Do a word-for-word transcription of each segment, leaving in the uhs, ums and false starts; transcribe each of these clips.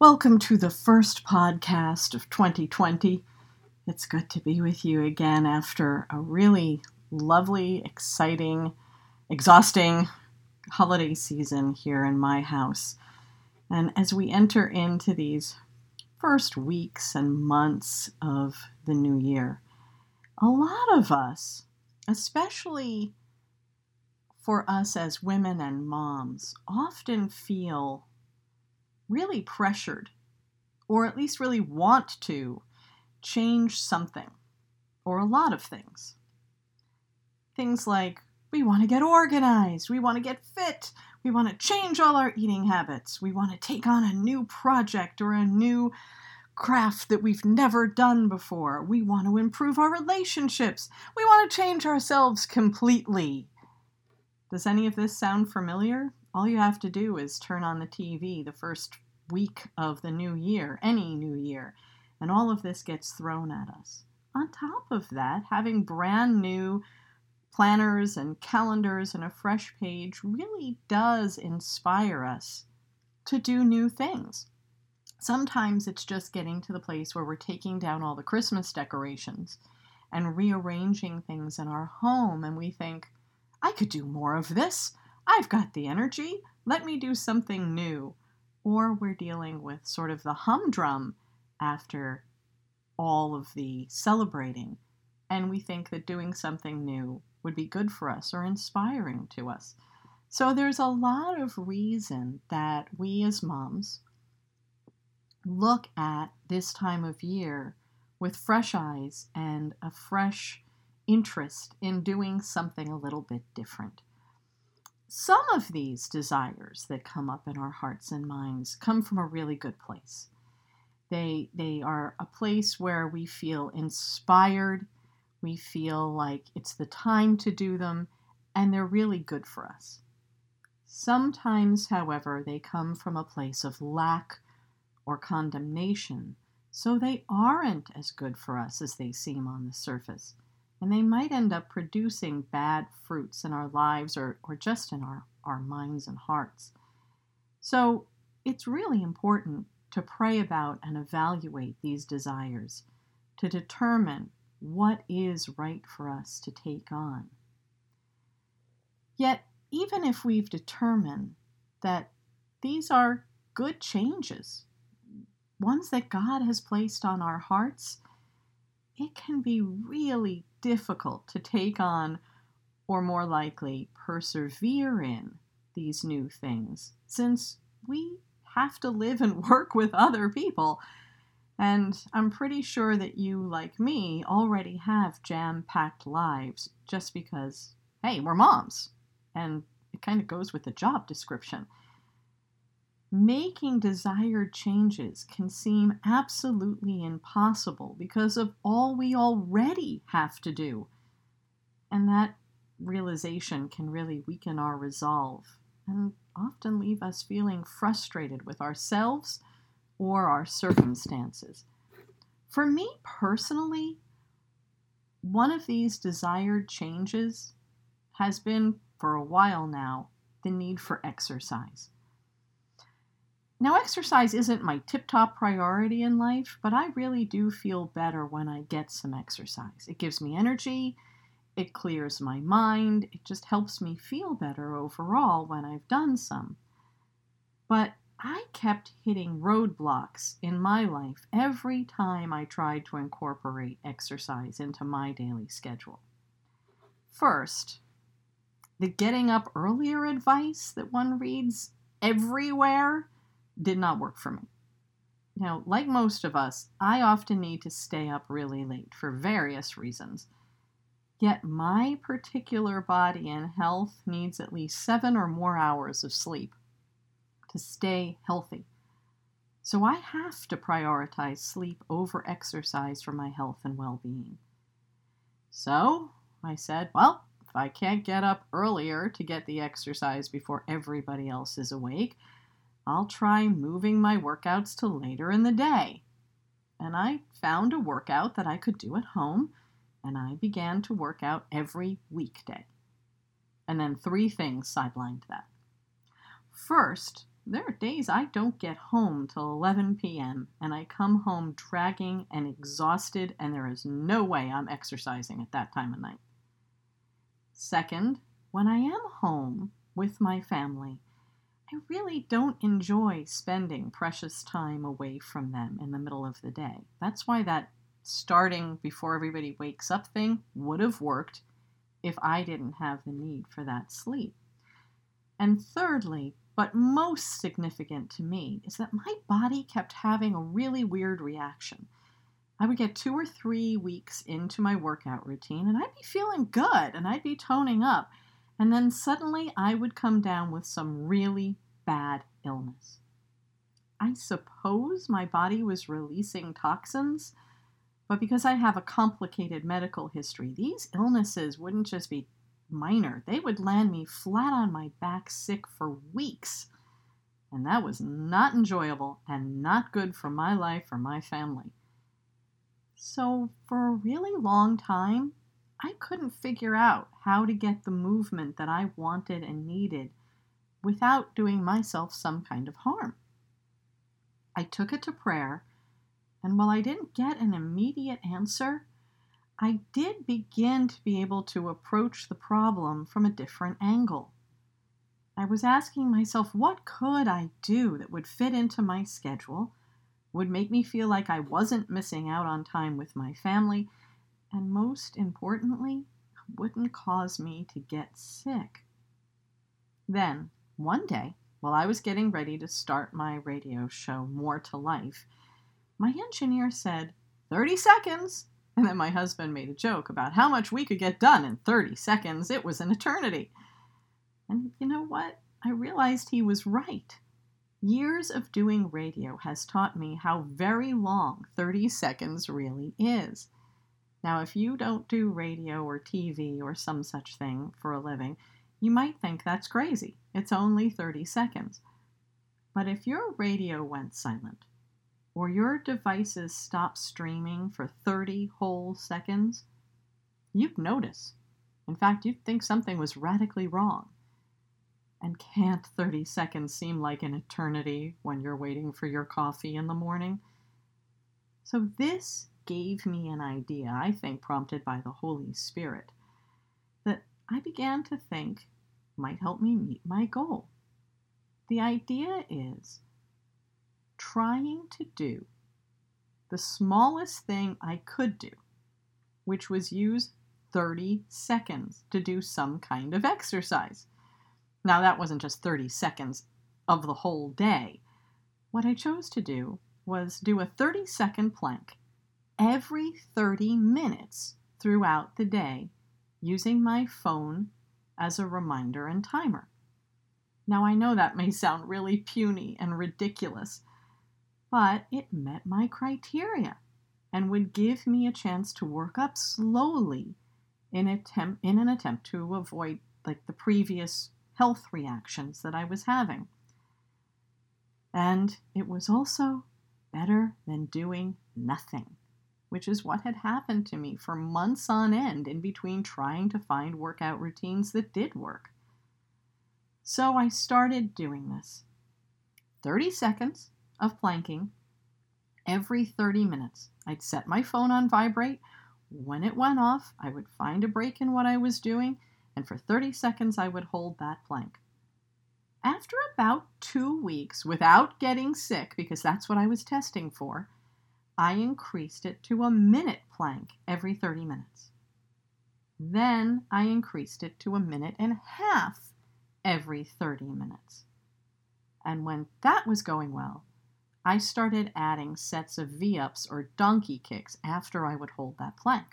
Welcome to the first podcast of twenty twenty. It's good to be with you again after a really lovely, exciting, exhausting holiday season here in my house. And as we enter into these first weeks and months of the new year, a lot of us, especially for us as women and moms, often feel really pressured, or at least really want to change something, or a lot of things. Things like, we want to get organized, we want to get fit, we want to change all our eating habits, we want to take on a new project or a new craft that we've never done before, we want to improve our relationships, we want to change ourselves completely. Does any of this sound familiar? All you have to do is turn on the T V the first week of the new year, any new year, and all of this gets thrown at us. On top of that, having brand new planners and calendars and a fresh page really does inspire us to do new things. Sometimes it's just getting to the place where we're taking down all the Christmas decorations and rearranging things in our home, and we think, I could do more of this. I've got the energy, let me do something new. Or we're dealing with sort of the humdrum after all of the celebrating, and we think that doing something new would be good for us or inspiring to us. So there's a lot of reason that we as moms look at this time of year with fresh eyes and a fresh interest in doing something a little bit different. Some of these desires that come up in our hearts and minds come from a really good place. They they are a place where we feel inspired, we feel like it's the time to do them, and they're really good for us. Sometimes, however, they come from a place of lack or condemnation, so they aren't as good for us as they seem on the surface. And they might end up producing bad fruits in our lives or, or just in our, our minds and hearts. So it's really important to pray about and evaluate these desires to determine what is right for us to take on. Yet, even if we've determined that these are good changes, ones that God has placed on our hearts, it can be really difficult to take on, or more likely, persevere in these new things, since we have to live and work with other people. And I'm pretty sure that you, like me, already have jam-packed lives just because, hey, we're moms, and it kind of goes with the job description. Making desired changes can seem absolutely impossible because of all we already have to do. And that realization can really weaken our resolve and often leave us feeling frustrated with ourselves or our circumstances. For me personally, one of these desired changes has been, for a while now, the need for exercise. Now, exercise isn't my tip-top priority in life, but I really do feel better when I get some exercise. It gives me energy, it clears my mind, it just helps me feel better overall when I've done some. But I kept hitting roadblocks in my life every time I tried to incorporate exercise into my daily schedule. First, the getting up earlier advice that one reads everywhere did not work for me. Now, like most of us, I often need to stay up really late for various reasons. Yet my particular body and health needs at least seven or more hours of sleep to stay healthy. So I have to prioritize sleep over exercise for my health and well-being. So I said, well, if I can't get up earlier to get the exercise before everybody else is awake, I'll try moving my workouts to later in the day. And I found a workout that I could do at home, and I began to work out every weekday. And then three things sidelined that. First, there are days I don't get home till eleven p.m., and I come home dragging and exhausted, and there is no way I'm exercising at that time of night. Second, when I am home with my family, I really don't enjoy spending precious time away from them in the middle of the day. That's why that starting before everybody wakes up thing would have worked if I didn't have the need for that sleep. And thirdly, but most significant to me, is that my body kept having a really weird reaction. I would get two or three weeks into my workout routine, and I'd be feeling good, and I'd be toning up, and then suddenly I would come down with some really bad illness. I suppose my body was releasing toxins, but because I have a complicated medical history, these illnesses wouldn't just be minor. They would land me flat on my back sick for weeks. And that was not enjoyable and not good for my life or my family. So for a really long time, I couldn't figure out how to get the movement that I wanted and needed without doing myself some kind of harm. I took it to prayer, and while I didn't get an immediate answer, I did begin to be able to approach the problem from a different angle. I was asking myself, what could I do that would fit into my schedule, would make me feel like I wasn't missing out on time with my family, and most importantly, wouldn't cause me to get sick? Then, one day, while I was getting ready to start my radio show, More to Life, my engineer said, thirty seconds! And then my husband made a joke about how much we could get done in thirty seconds. It was an eternity. And you know what? I realized he was right. Years of doing radio has taught me how very long thirty seconds really is. Now, if you don't do radio or T V or some such thing for a living, you might think that's crazy. It's only thirty seconds. But if your radio went silent, or your devices stop streaming for thirty whole seconds, you'd notice. In fact, you'd think something was radically wrong. And can't thirty seconds seem like an eternity when you're waiting for your coffee in the morning? So this gave me an idea, I think prompted by the Holy Spirit, that I began to think might help me meet my goal. The idea is trying to do the smallest thing I could do, which was use thirty seconds to do some kind of exercise. Now, that wasn't just thirty seconds of the whole day. What I chose to do was do a thirty second plank every thirty minutes throughout the day, using my phone as a reminder and timer. Now, I know that may sound really puny and ridiculous, but it met my criteria and would give me a chance to work up slowly in, attempt, in an attempt to avoid like the previous health reactions that I was having. And it was also better than doing nothing, which is what had happened to me for months on end in between trying to find workout routines that did work. So I started doing this. thirty seconds. Of planking every thirty minutes. I'd set my phone on vibrate. When it went off, I would find a break in what I was doing, and for thirty seconds I would hold that plank. After about two weeks without getting sick, because that's what I was testing for, I increased it to a minute plank every thirty minutes. Then I increased it to a minute and a half every thirty minutes. And when that was going well, I started adding sets of V-ups or donkey kicks after I would hold that plank.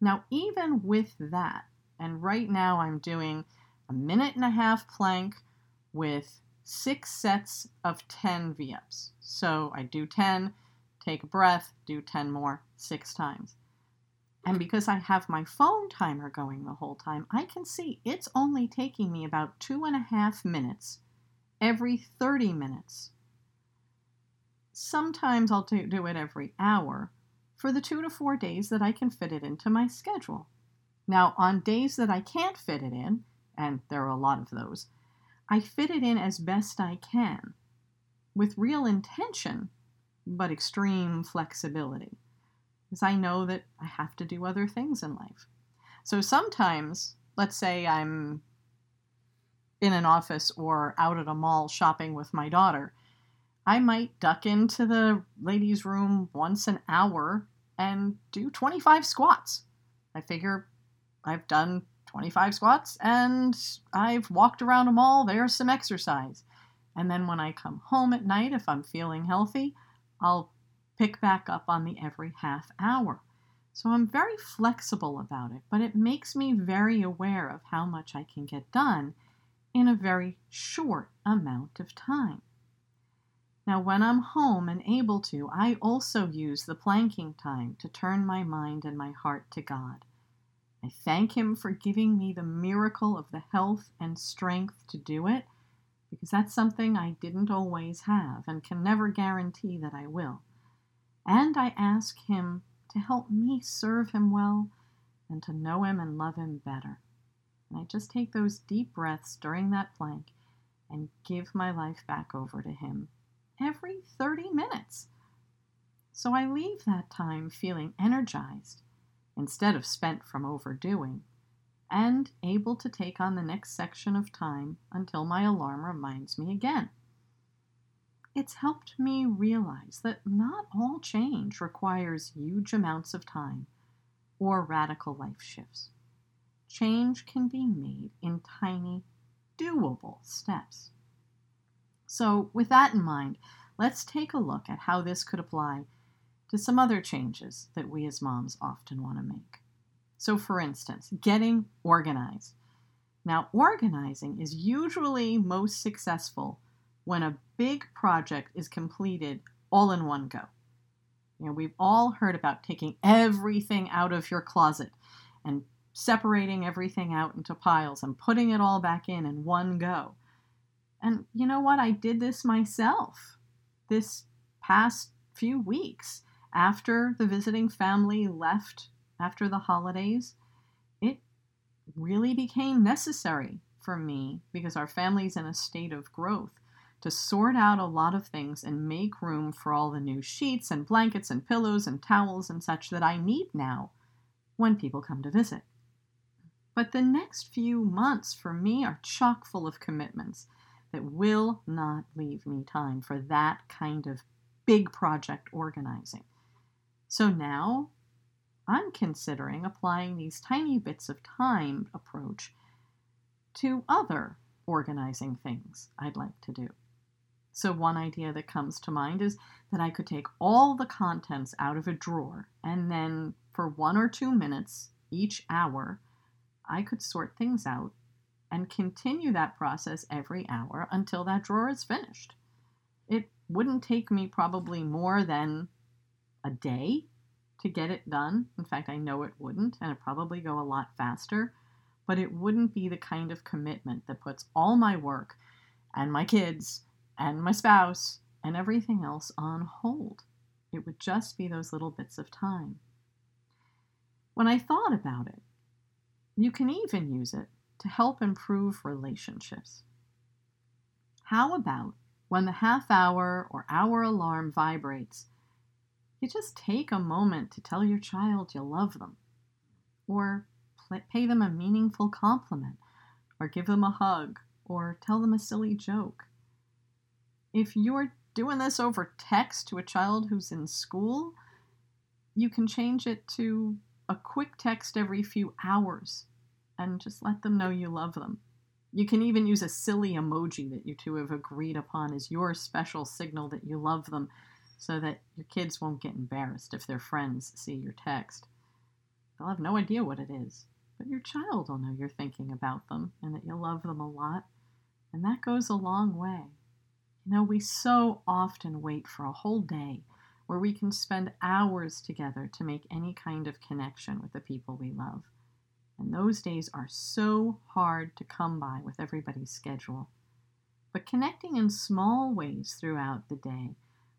Now, even with that, and right now I'm doing a minute and a half plank with six sets of ten V-ups. So I do ten, take a breath, do ten more, six times. And because I have my phone timer going the whole time, I can see it's only taking me about two and a half minutes every thirty minutes. Sometimes I'll do, do it every hour for the two to four days that I can fit it into my schedule. Now, on days that I can't fit it in, and there are a lot of those, I fit it in as best I can, with real intention, but extreme flexibility, because I know that I have to do other things in life. So sometimes, let's say I'm in an office or out at a mall shopping with my daughter, I might duck into the ladies' room once an hour and do twenty-five squats. I figure I've done twenty-five squats and I've walked around a mall, there's some exercise. And then when I come home at night, if I'm feeling healthy, I'll pick back up on the every half hour. So I'm very flexible about it, but it makes me very aware of how much I can get done in a very short amount of time. Now, when I'm home and able to, I also use the planking time to turn my mind and my heart to God. I thank Him for giving me the miracle of the health and strength to do it, because that's something I didn't always have and can never guarantee that I will. And I ask Him to help me serve Him well and to know Him and love Him better. And I just take those deep breaths during that plank and give my life back over to Him every thirty minutes. So I leave that time feeling energized instead of spent from overdoing, and able to take on the next section of time until my alarm reminds me again. It's helped me realize that not all change requires huge amounts of time or radical life shifts. Change can be made in tiny, doable steps. So, with that in mind, let's take a look at how this could apply to some other changes that we as moms often want to make. So, for instance, getting organized. Now, organizing is usually most successful when a big project is completed all in one go. You know, we've all heard about taking everything out of your closet and separating everything out into piles and putting it all back in in one go. And you know what? I did this myself this past few weeks after the visiting family left after the holidays. It really became necessary for me, because our family's in a state of growth, to sort out a lot of things and make room for all the new sheets and blankets and pillows and towels and such that I need now when people come to visit. But the next few months for me are chock full of commitments that will not leave me time for that kind of big project organizing. So now I'm considering applying these tiny bits of time approach to other organizing things I'd like to do. So one idea that comes to mind is that I could take all the contents out of a drawer, and then for one or two minutes each hour, I could sort things out and continue that process every hour until that drawer is finished. It wouldn't take me probably more than a day to get it done. In fact, I know it wouldn't, and it'd probably go a lot faster, but it wouldn't be the kind of commitment that puts all my work and my kids and my spouse and everything else on hold. It would just be those little bits of time. When I thought about it, you can even use it to help improve relationships. How about when the half hour or hour alarm vibrates, you just take a moment to tell your child you love them, or pay them a meaningful compliment, or give them a hug, or tell them a silly joke. If you're doing this over text to a child who's in school, you can change it to a quick text every few hours and just let them know you love them. You can even use a silly emoji that you two have agreed upon as your special signal that you love them, so that your kids won't get embarrassed if their friends see your text. They'll have no idea what it is, but your child will know you're thinking about them and that you love them a lot, And that goes a long way. You know, we so often wait for a whole day where we can spend hours together to make any kind of connection with the people we love. And those days are so hard to come by with everybody's schedule. But connecting in small ways throughout the day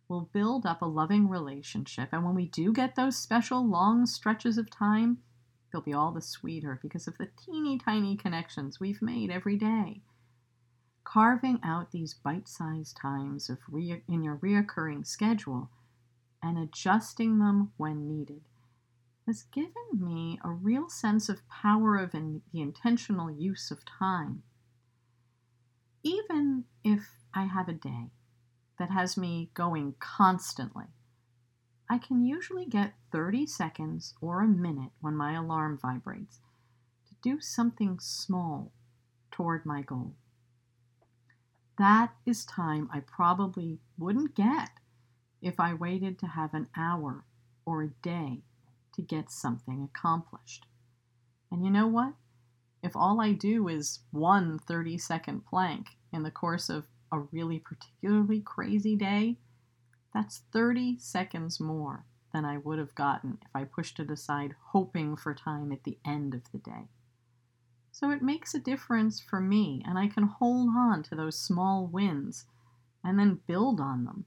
will build up a loving relationship. And when we do get those special long stretches of time, they'll be all the sweeter because of the teeny tiny connections we've made every day. Carving out these bite-sized times of re- in your reoccurring schedule and adjusting them when needed has given me a real sense of power of in- the intentional use of time. Even if I have a day that has me going constantly, I can usually get thirty seconds or a minute when my alarm vibrates to do something small toward my goal. That is time I probably wouldn't get if I waited to have an hour or a day to get something accomplished. And you know what? If all I do is one thirty-second plank in the course of a really particularly crazy day, that's thirty seconds more than I would have gotten if I pushed it aside hoping for time at the end of the day. So it makes a difference for me, and I can hold on to those small wins and then build on them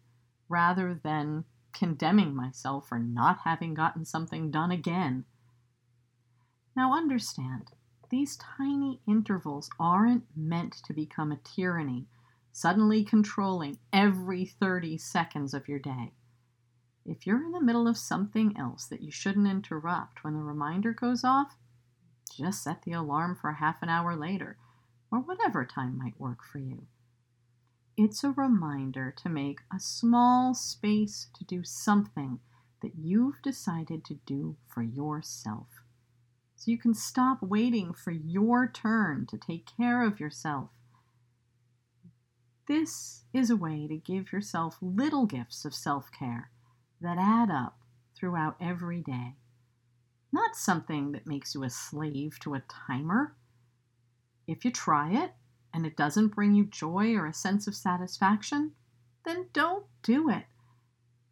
rather than condemning myself for not having gotten something done again. Now understand, these tiny intervals aren't meant to become a tyranny, suddenly controlling every thirty seconds of your day. If you're in the middle of something else that you shouldn't interrupt when the reminder goes off, just set the alarm for half an hour later, or whatever time might work for you. It's a reminder to make a small space to do something that you've decided to do for yourself. So you can stop waiting for your turn to take care of yourself. This is a way to give yourself little gifts of self-care that add up throughout every day. Not something that makes you a slave to a timer. If you try it and it doesn't bring you joy or a sense of satisfaction, then don't do it.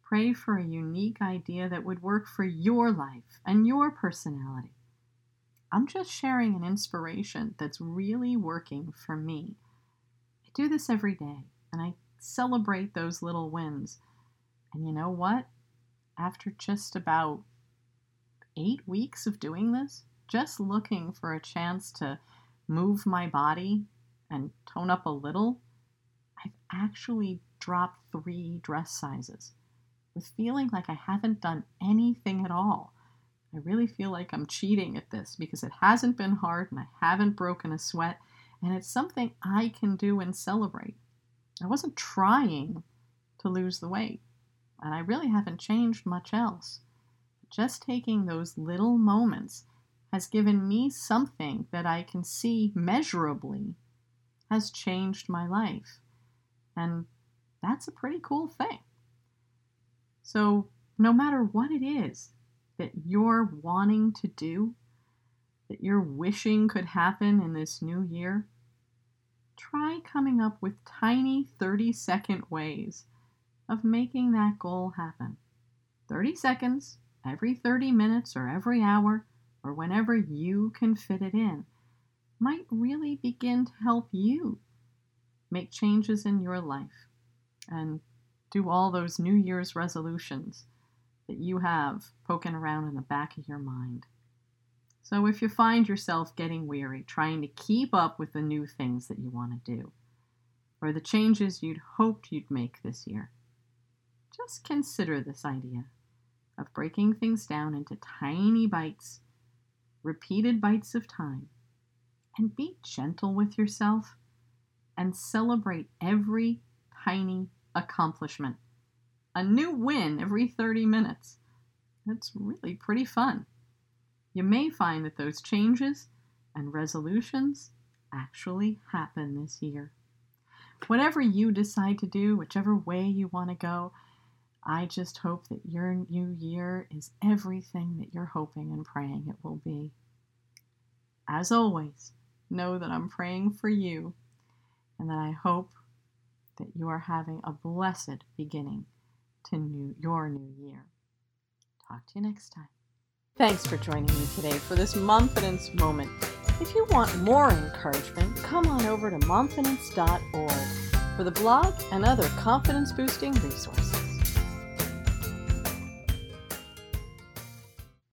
Pray for a unique idea that would work for your life and your personality. I'm just sharing an inspiration that's really working for me. Do this every day, and I celebrate those little wins. And you know what? After just about eight weeks of doing this, just looking for a chance to move my body and tone up a little, I've actually dropped three dress sizes with feeling like I haven't done anything at all. I really feel like I'm cheating at this because it hasn't been hard and I haven't broken a sweat. And it's something I can do and celebrate. I wasn't trying to lose the weight, and I really haven't changed much else. Just taking those little moments has given me something that I can see measurably has changed my life. And that's a pretty cool thing. So no matter what it is that you're wanting to do, that you're wishing could happen in this new year, try coming up with tiny thirty-second ways of making that goal happen. thirty seconds, every thirty minutes or every hour, or whenever you can fit it in, might really begin to help you make changes in your life and do all those New Year's resolutions that you have poking around in the back of your mind. So if you find yourself getting weary, trying to keep up with the new things that you want to do, or the changes you'd hoped you'd make this year, just consider this idea of breaking things down into tiny bites, repeated bites of time, and be gentle with yourself and celebrate every tiny accomplishment. A new win every thirty minutes. That's really pretty fun. You may find that those changes and resolutions actually happen this year. Whatever you decide to do, whichever way you want to go, I just hope that your new year is everything that you're hoping and praying it will be. As always, know that I'm praying for you. and that I hope that you are having a blessed beginning to new, your new year. Talk to you next time. Thanks for joining me today for this Momfidence moment. If you want more encouragement, come on over to momfidence dot org for the blog and other confidence-boosting resources.